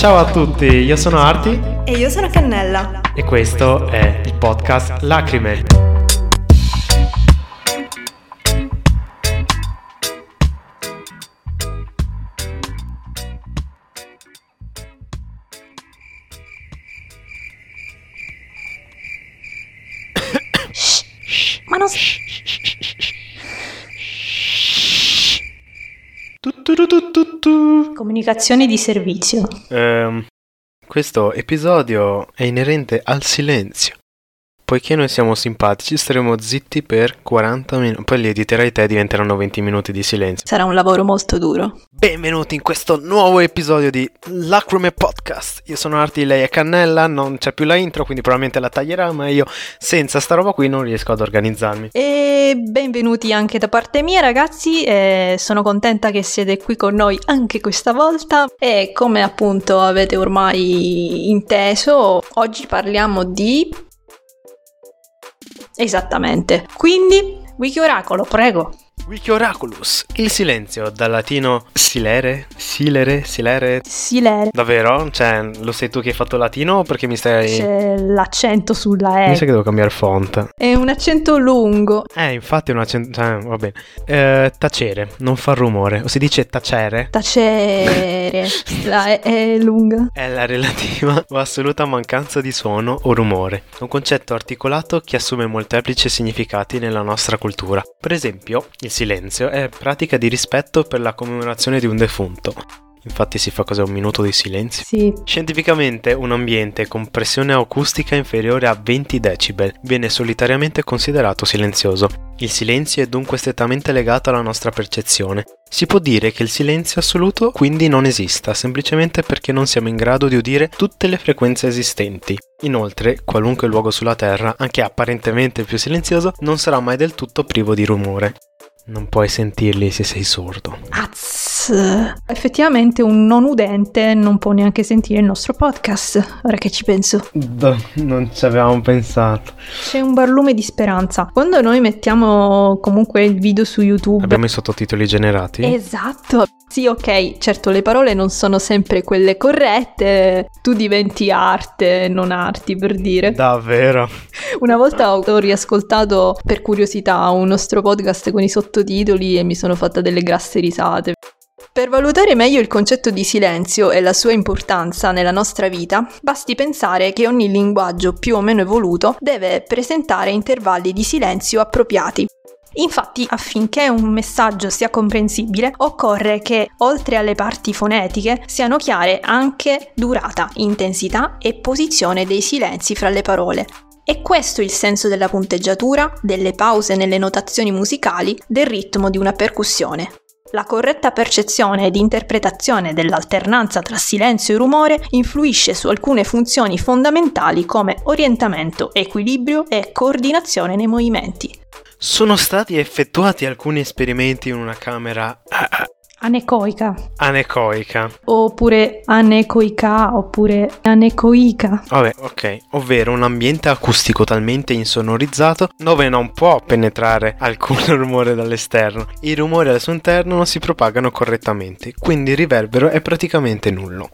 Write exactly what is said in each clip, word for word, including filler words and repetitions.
Ciao a tutti, io sono Arti e io sono Cannella e questo è il podcast Lacrime. Ma non comunicazione di servizio. Um, questo episodio è inerente al silenzio. Poiché noi siamo simpatici, staremo zitti per quaranta minuti. Poi li editerai te, diventeranno venti minuti di silenzio. Sarà un lavoro molto duro. Benvenuti in questo nuovo episodio di Lacrime Podcast. Io sono Arti, lei è Cannella, non c'è più la intro, quindi probabilmente la taglierà, ma io senza sta roba qui non riesco ad organizzarmi. E benvenuti anche da parte mia, ragazzi. Eh, sono contenta che siete qui con noi anche questa volta. E come appunto avete ormai inteso, oggi parliamo di... Esattamente. Quindi, WikiOracolo, prego. WikiOraculus, il silenzio, dal latino silere, silere, silere. Silere. Davvero? Cioè, lo sei tu che hai fatto latino o perché mi stai... C'è l'accento sulla E. Mi sa che devo cambiare font. È un accento lungo. Eh, infatti è un accento... Cioè, va bene. Eh, tacere, non far rumore. O si dice tacere? Tacere. La E è lunga. È la relativa o assoluta mancanza di suono o rumore. Un concetto articolato che assume molteplici significati nella nostra cultura. Per esempio... Il silenzio è pratica di rispetto per la commemorazione di un defunto. Infatti si fa cos'è un minuto di silenzio? Sì. Scientificamente un ambiente con pressione acustica inferiore a venti decibel viene solitariamente considerato silenzioso. Il silenzio è dunque strettamente legato alla nostra percezione. Si può dire che il silenzio assoluto quindi non esista, semplicemente perché non siamo in grado di udire tutte le frequenze esistenti. Inoltre, qualunque luogo sulla Terra, anche apparentemente più silenzioso, non sarà mai del tutto privo di rumore. Non puoi sentirli se sei sordo. Azz! Effettivamente un non udente non può neanche sentire il nostro podcast, ora che ci penso. No, non ci avevamo pensato. C'è un barlume di speranza. Quando noi mettiamo comunque il video su YouTube... Abbiamo i sottotitoli generati? Esatto. Sì, ok, certo le parole non sono sempre quelle corrette. Tu diventi arte, non arti, per dire. Davvero? Una volta ho riascoltato per curiosità un nostro podcast con i sottotitoli sottotitoli e mi sono fatta delle grasse risate. Per valutare meglio il concetto di silenzio e la sua importanza nella nostra vita, basti pensare che ogni linguaggio più o meno evoluto deve presentare intervalli di silenzio appropriati. Infatti, affinché un messaggio sia comprensibile, occorre che, oltre alle parti fonetiche, siano chiare anche durata, intensità e posizione dei silenzi fra le parole. E questo è il senso della punteggiatura, delle pause nelle notazioni musicali, del ritmo di una percussione. La corretta percezione ed interpretazione dell'alternanza tra silenzio e rumore influisce su alcune funzioni fondamentali come orientamento, equilibrio e coordinazione nei movimenti. Sono stati effettuati alcuni esperimenti in una camera... Anecoica. Anecoica. Oppure anecoica, oppure anecoica. Vabbè, ok. Ovvero un ambiente acustico talmente insonorizzato dove non può penetrare alcun rumore dall'esterno. I rumori al suo interno non si propagano correttamente, quindi il riverbero è praticamente nullo.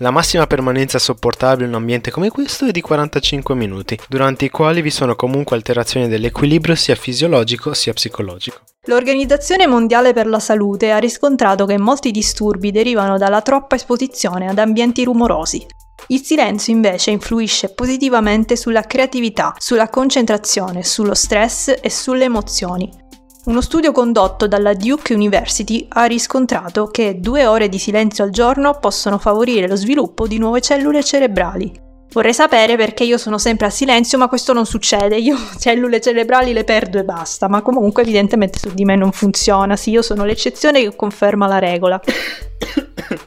La massima permanenza sopportabile in un ambiente come questo è di quarantacinque minuti, durante i quali vi sono comunque alterazioni dell'equilibrio sia fisiologico sia psicologico. L'Organizzazione Mondiale per la Salute ha riscontrato che molti disturbi derivano dalla troppa esposizione ad ambienti rumorosi. Il silenzio invece influisce positivamente sulla creatività, sulla concentrazione, sullo stress e sulle emozioni. Uno studio condotto dalla Duke University ha riscontrato che due ore di silenzio al giorno possono favorire lo sviluppo di nuove cellule cerebrali. Vorrei sapere perché io sono sempre a silenzio, ma questo non succede. Io cellule cerebrali le perdo e basta, ma comunque evidentemente su di me non funziona. Sì, io sono l'eccezione che conferma la regola.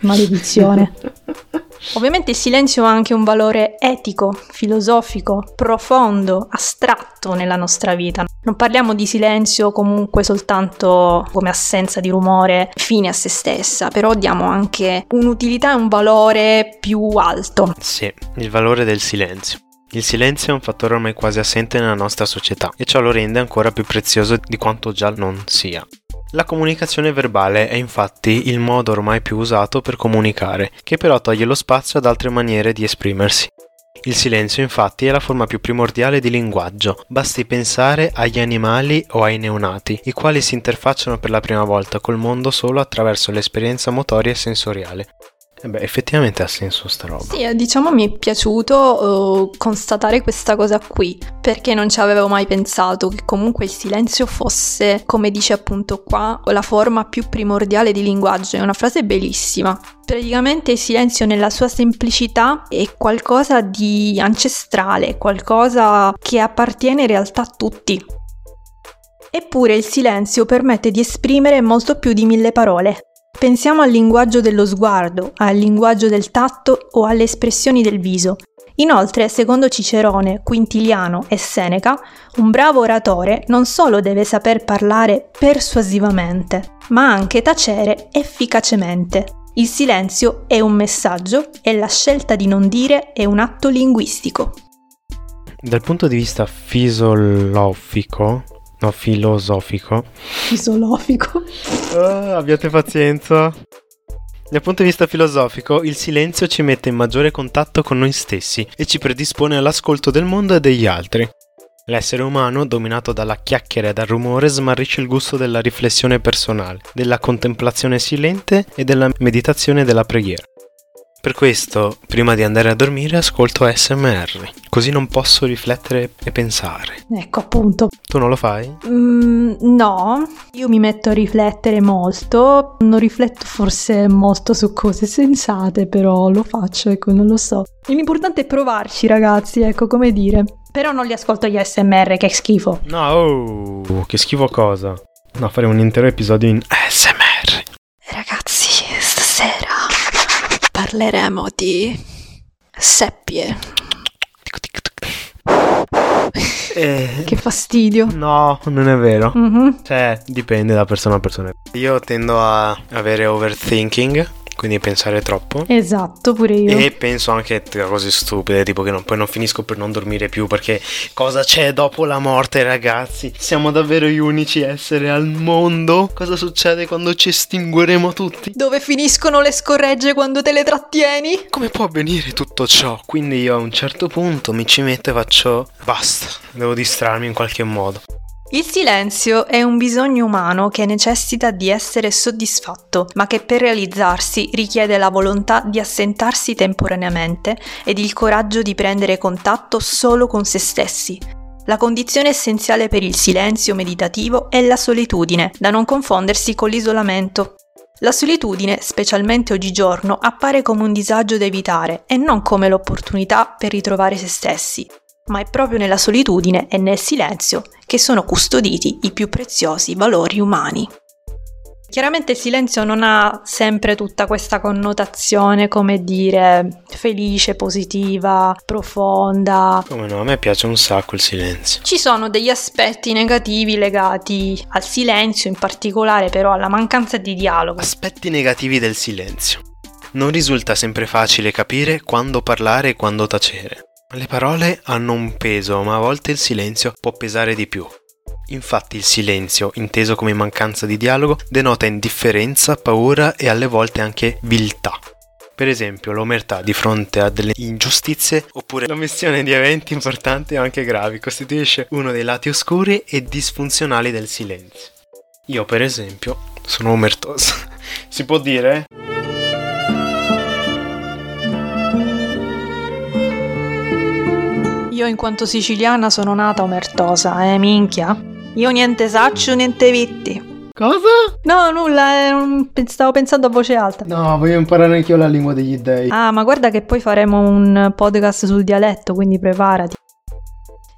Maledizione. Ovviamente il silenzio ha anche un valore etico, filosofico, profondo, astratto nella nostra vita. Non parliamo di silenzio comunque soltanto come assenza di rumore fine a se stessa, però diamo anche un'utilità e un valore più alto. Sì, il valore del silenzio. Il silenzio è un fattore ormai quasi assente nella nostra società e ciò lo rende ancora più prezioso di quanto già non sia. La comunicazione verbale è infatti il modo ormai più usato per comunicare, che però toglie lo spazio ad altre maniere di esprimersi. Il silenzio infatti è la forma più primordiale di linguaggio, basti pensare agli animali o ai neonati, i quali si interfacciano per la prima volta col mondo solo attraverso l'esperienza motoria e sensoriale. E beh, effettivamente ha senso sta roba. Sì, diciamo mi è piaciuto uh, constatare questa cosa qui, perché non ci avevo mai pensato che comunque il silenzio fosse, come dice appunto qua, la forma più primordiale di linguaggio. È una frase bellissima. Praticamente il silenzio nella sua semplicità è qualcosa di ancestrale, qualcosa che appartiene in realtà a tutti. Eppure il silenzio permette di esprimere molto più di mille parole. Pensiamo al linguaggio dello sguardo, al linguaggio del tatto o alle espressioni del viso. Inoltre, secondo Cicerone, Quintiliano e Seneca, un bravo oratore non solo deve saper parlare persuasivamente, ma anche tacere efficacemente. Il silenzio è un messaggio e la scelta di non dire è un atto linguistico. Dal punto di vista fisiologico, no, filosofico. Fisiologico. Ah, abbiate pazienza. Dal punto di vista filosofico, il silenzio ci mette in maggiore contatto con noi stessi e ci predispone all'ascolto del mondo e degli altri. L'essere umano, dominato dalla chiacchiera e dal rumore, smarrisce il gusto della riflessione personale, della contemplazione silente e della meditazione e della preghiera. Per questo, prima di andare a dormire, ascolto A S M R, così non posso riflettere e pensare. Ecco, appunto. Tu non lo fai? Mm, no, io mi metto a riflettere molto, non rifletto forse molto su cose sensate, però lo faccio, ecco, non lo so. L'importante è provarci, ragazzi, ecco, come dire. Però non li ascolto gli A S M R, che è schifo. No, oh, che schifo cosa? No, faremo un intero episodio in A S M R. Ragazzi, stasera parleremo di seppie. Eh, che fastidio. No, non è vero. Mm-hmm. Cioè, dipende da persona a persona. Io tendo a avere overthinking, quindi pensare troppo. Esatto, pure io. E penso anche a cose stupide, tipo che non, poi non finisco per non dormire più, perché cosa c'è dopo la morte, ragazzi? Siamo davvero gli unici a essere al mondo? Cosa succede quando ci estingueremo tutti? Dove finiscono le scorregge quando te le trattieni? Come può avvenire tutto ciò? Quindi io a un certo punto mi ci metto e faccio basta, devo distrarmi in qualche modo. Il silenzio è un bisogno umano che necessita di essere soddisfatto, ma che per realizzarsi richiede la volontà di assentarsi temporaneamente ed il coraggio di prendere contatto solo con se stessi. La condizione essenziale per il silenzio meditativo è la solitudine, da non confondersi con l'isolamento. La solitudine, specialmente oggigiorno, appare come un disagio da evitare e non come l'opportunità per ritrovare se stessi. Ma è proprio nella solitudine e nel silenzio che sono custoditi i più preziosi valori umani. Chiaramente il silenzio non ha sempre tutta questa connotazione, come dire, felice, positiva, profonda. Come no, a me piace un sacco il silenzio. Ci sono degli aspetti negativi legati al silenzio, in particolare però alla mancanza di dialogo. Aspetti negativi del silenzio. Non risulta sempre facile capire quando parlare e quando tacere. Le parole hanno un peso, ma a volte il silenzio può pesare di più. Infatti il silenzio, inteso come mancanza di dialogo, denota indifferenza, paura e alle volte anche viltà. Per esempio l'omertà di fronte a delle ingiustizie oppure l'omissione di eventi importanti o anche gravi costituisce uno dei lati oscuri e disfunzionali del silenzio. Io per esempio sono omertoso. Si può dire? Io in quanto siciliana sono nata omertosa, eh, minchia. Io niente saccio, niente vitti. Cosa? No, nulla, eh, stavo pensando a voce alta. No, voglio imparare anch'io la lingua degli dèi. Ah, ma guarda che poi faremo un podcast sul dialetto, quindi preparati.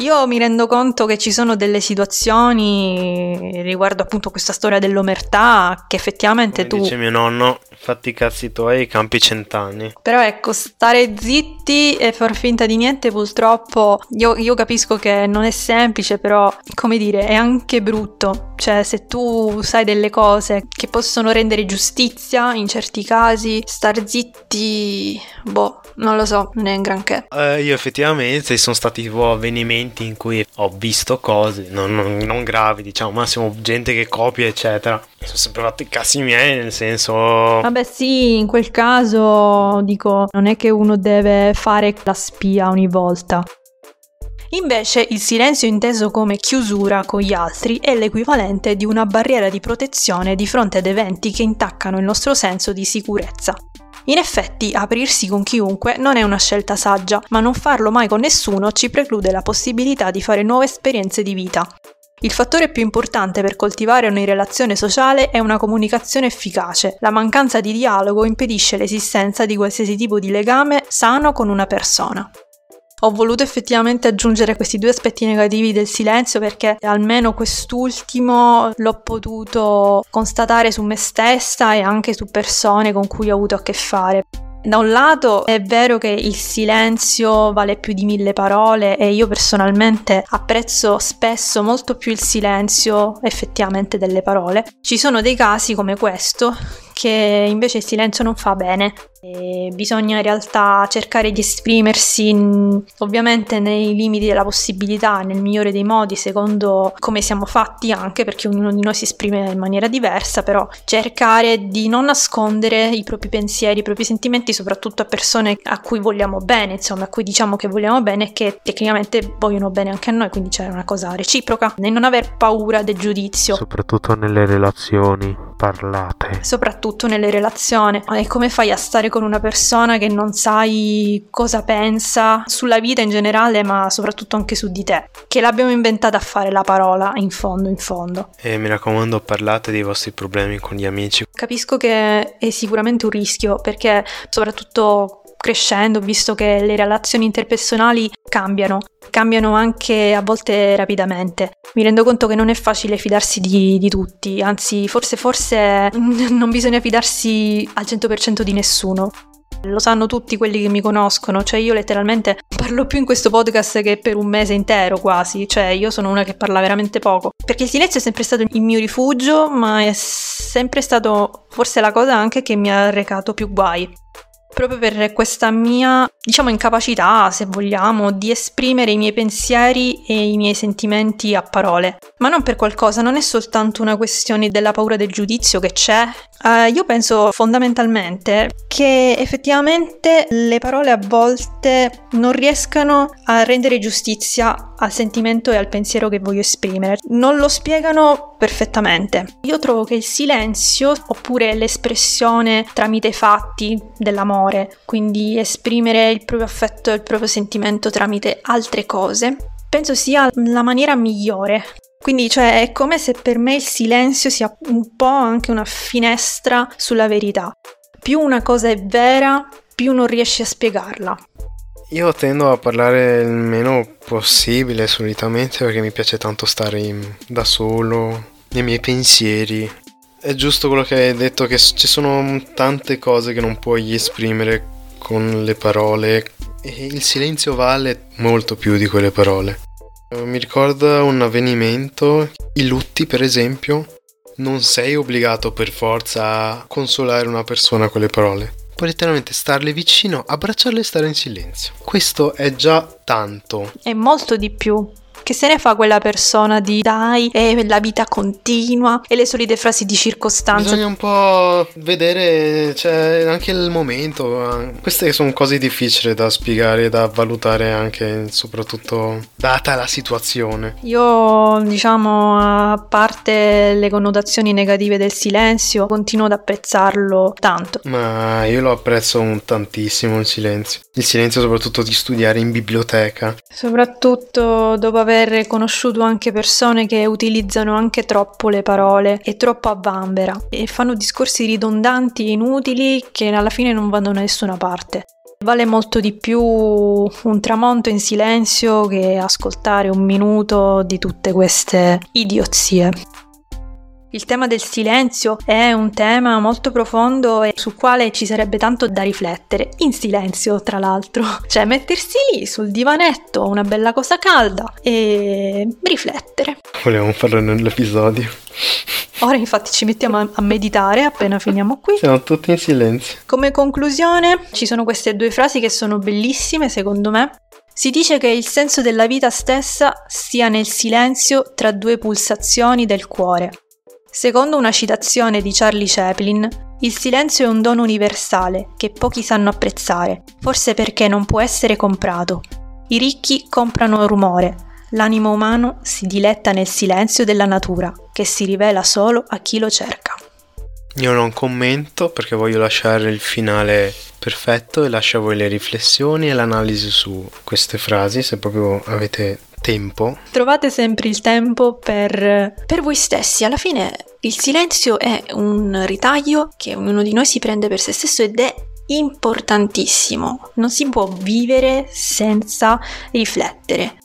Io mi rendo conto che ci sono delle situazioni riguardo appunto questa storia dell'omertà che effettivamente come tu... dice mio nonno, fatti i cazzi tuoi, campi cent'anni. Però ecco, stare zitti e far finta di niente purtroppo, io, io capisco che non è semplice, però come dire, è anche brutto. Cioè se tu sai delle cose che possono rendere giustizia in certi casi, star zitti, boh, non lo so, non è un granché. Eh, io effettivamente sono stati tipo avvenimenti momenti in cui ho visto cose non, non, non gravi, diciamo, massimo gente che copia eccetera, sono sempre fatti i cazzi miei, nel senso vabbè sì, in quel caso dico, non è che uno deve fare la spia ogni volta. Invece il silenzio inteso come chiusura con gli altri è l'equivalente di una barriera di protezione di fronte ad eventi che intaccano il nostro senso di sicurezza. In effetti, aprirsi con chiunque non è una scelta saggia, ma non farlo mai con nessuno ci preclude la possibilità di fare nuove esperienze di vita. Il fattore più importante per coltivare ogni relazione sociale è una comunicazione efficace. La mancanza di dialogo impedisce l'esistenza di qualsiasi tipo di legame sano con una persona. Ho voluto effettivamente aggiungere questi due aspetti negativi del silenzio perché almeno quest'ultimo l'ho potuto constatare su me stessa e anche su persone con cui ho avuto a che fare. Da un lato è vero che il silenzio vale più di mille parole e io personalmente apprezzo spesso molto più il silenzio effettivamente delle parole. Ci sono dei casi come questo che invece il silenzio non fa bene e bisogna in realtà cercare di esprimersi in, ovviamente nei limiti della possibilità, nel migliore dei modi, secondo come siamo fatti anche, perché ognuno di noi si esprime in maniera diversa, però cercare di non nascondere i propri pensieri, i propri sentimenti, soprattutto a persone a cui vogliamo bene, insomma, a cui diciamo che vogliamo bene e che tecnicamente vogliono bene anche a noi, quindi c'è una cosa reciproca, e non aver paura del giudizio. Soprattutto nelle relazioni parlate. Soprattutto nelle relazioni. E come fai a stare con una persona che non sai cosa pensa sulla vita in generale, ma soprattutto anche su di te? Che l'abbiamo inventata a fare la parola, in fondo, in fondo. E mi raccomando, parlate dei vostri problemi con gli amici. Capisco che è sicuramente un rischio, perché soprattutto crescendo, visto che le relazioni interpersonali cambiano, cambiano anche a volte rapidamente. Mi rendo conto che non è facile fidarsi di, di tutti, anzi forse forse non bisogna fidarsi al cento per cento di nessuno. Lo sanno tutti quelli che mi conoscono, cioè io letteralmente parlo più in questo podcast che per un mese intero quasi, cioè io sono una che parla veramente poco, perché il silenzio è sempre stato il mio rifugio, ma è sempre stato forse la cosa anche che mi ha recato più guai. Proprio per questa mia, diciamo, incapacità, se vogliamo, di esprimere i miei pensieri e i miei sentimenti a parole. Ma non per qualcosa, non è soltanto una questione della paura del giudizio che c'è. Uh, io penso fondamentalmente che effettivamente le parole a volte non riescano a rendere giustizia al sentimento e al pensiero che voglio esprimere. Non lo spiegano perfettamente. Io trovo che il silenzio, oppure l'espressione tramite i fatti dell'amore, quindi esprimere il proprio affetto e il proprio sentimento tramite altre cose, penso sia la maniera migliore. Quindi, cioè, è come se per me il silenzio sia un po' anche una finestra sulla verità. Più una cosa è vera, più non riesci a spiegarla. Io tendo a parlare il meno possibile solitamente perché mi piace tanto stare in, da solo, nei miei pensieri. È giusto quello che hai detto, che ci sono tante cose che non puoi esprimere con le parole e il silenzio vale molto più di quelle parole. Mi ricorda un avvenimento, i lutti per esempio, non sei obbligato per forza a consolare una persona con le parole. Puoi letteralmente starle vicino, abbracciarle e stare in silenzio. Questo è già tanto. È molto di più. Che se ne fa quella persona di dai e la vita continua e le solite frasi di circostanza? Bisogna un po' vedere, cioè, anche il momento. Queste sono cose difficili da spiegare, da valutare anche, soprattutto data la situazione. Io, diciamo, a parte le connotazioni negative del silenzio, continuo ad apprezzarlo tanto. Ma io lo apprezzo un tantissimo il silenzio. Il silenzio soprattutto di studiare in biblioteca. Soprattutto dopo aver conosciuto anche persone che utilizzano anche troppo le parole e troppo a vanvera e fanno discorsi ridondanti e inutili che alla fine non vanno da nessuna parte. Vale molto di più un tramonto in silenzio che ascoltare un minuto di tutte queste idiozie. Il tema del silenzio è un tema molto profondo e sul quale ci sarebbe tanto da riflettere, in silenzio tra l'altro, cioè mettersi lì sul divanetto, una bella cosa calda e riflettere. Volevamo farlo nell'episodio. Ora infatti ci mettiamo a meditare appena finiamo qui. Siamo tutti in silenzio. Come conclusione ci sono queste due frasi che sono bellissime secondo me. Si dice che il senso della vita stessa stia nel silenzio tra due pulsazioni del cuore. Secondo una citazione di Charlie Chaplin, il silenzio è un dono universale che pochi sanno apprezzare, forse perché non può essere comprato. I ricchi comprano rumore, l'animo umano si diletta nel silenzio della natura, che si rivela solo a chi lo cerca. Io non commento perché voglio lasciare il finale perfetto e lascio a voi le riflessioni e l'analisi su queste frasi, se proprio avete tempo. Trovate sempre il tempo per, per voi stessi. Alla fine il silenzio è un ritaglio che ognuno di noi si prende per se stesso ed è importantissimo. Non si può vivere senza riflettere.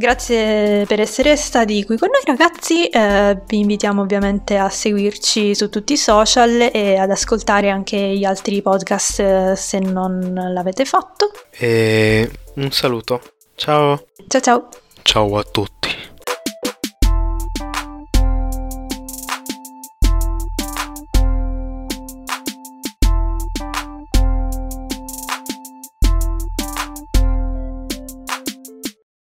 Grazie per essere stati qui con noi ragazzi, eh, vi invitiamo ovviamente a seguirci su tutti i social e ad ascoltare anche gli altri podcast eh, se non l'avete fatto. E un saluto, ciao! Ciao ciao! Ciao a tutti!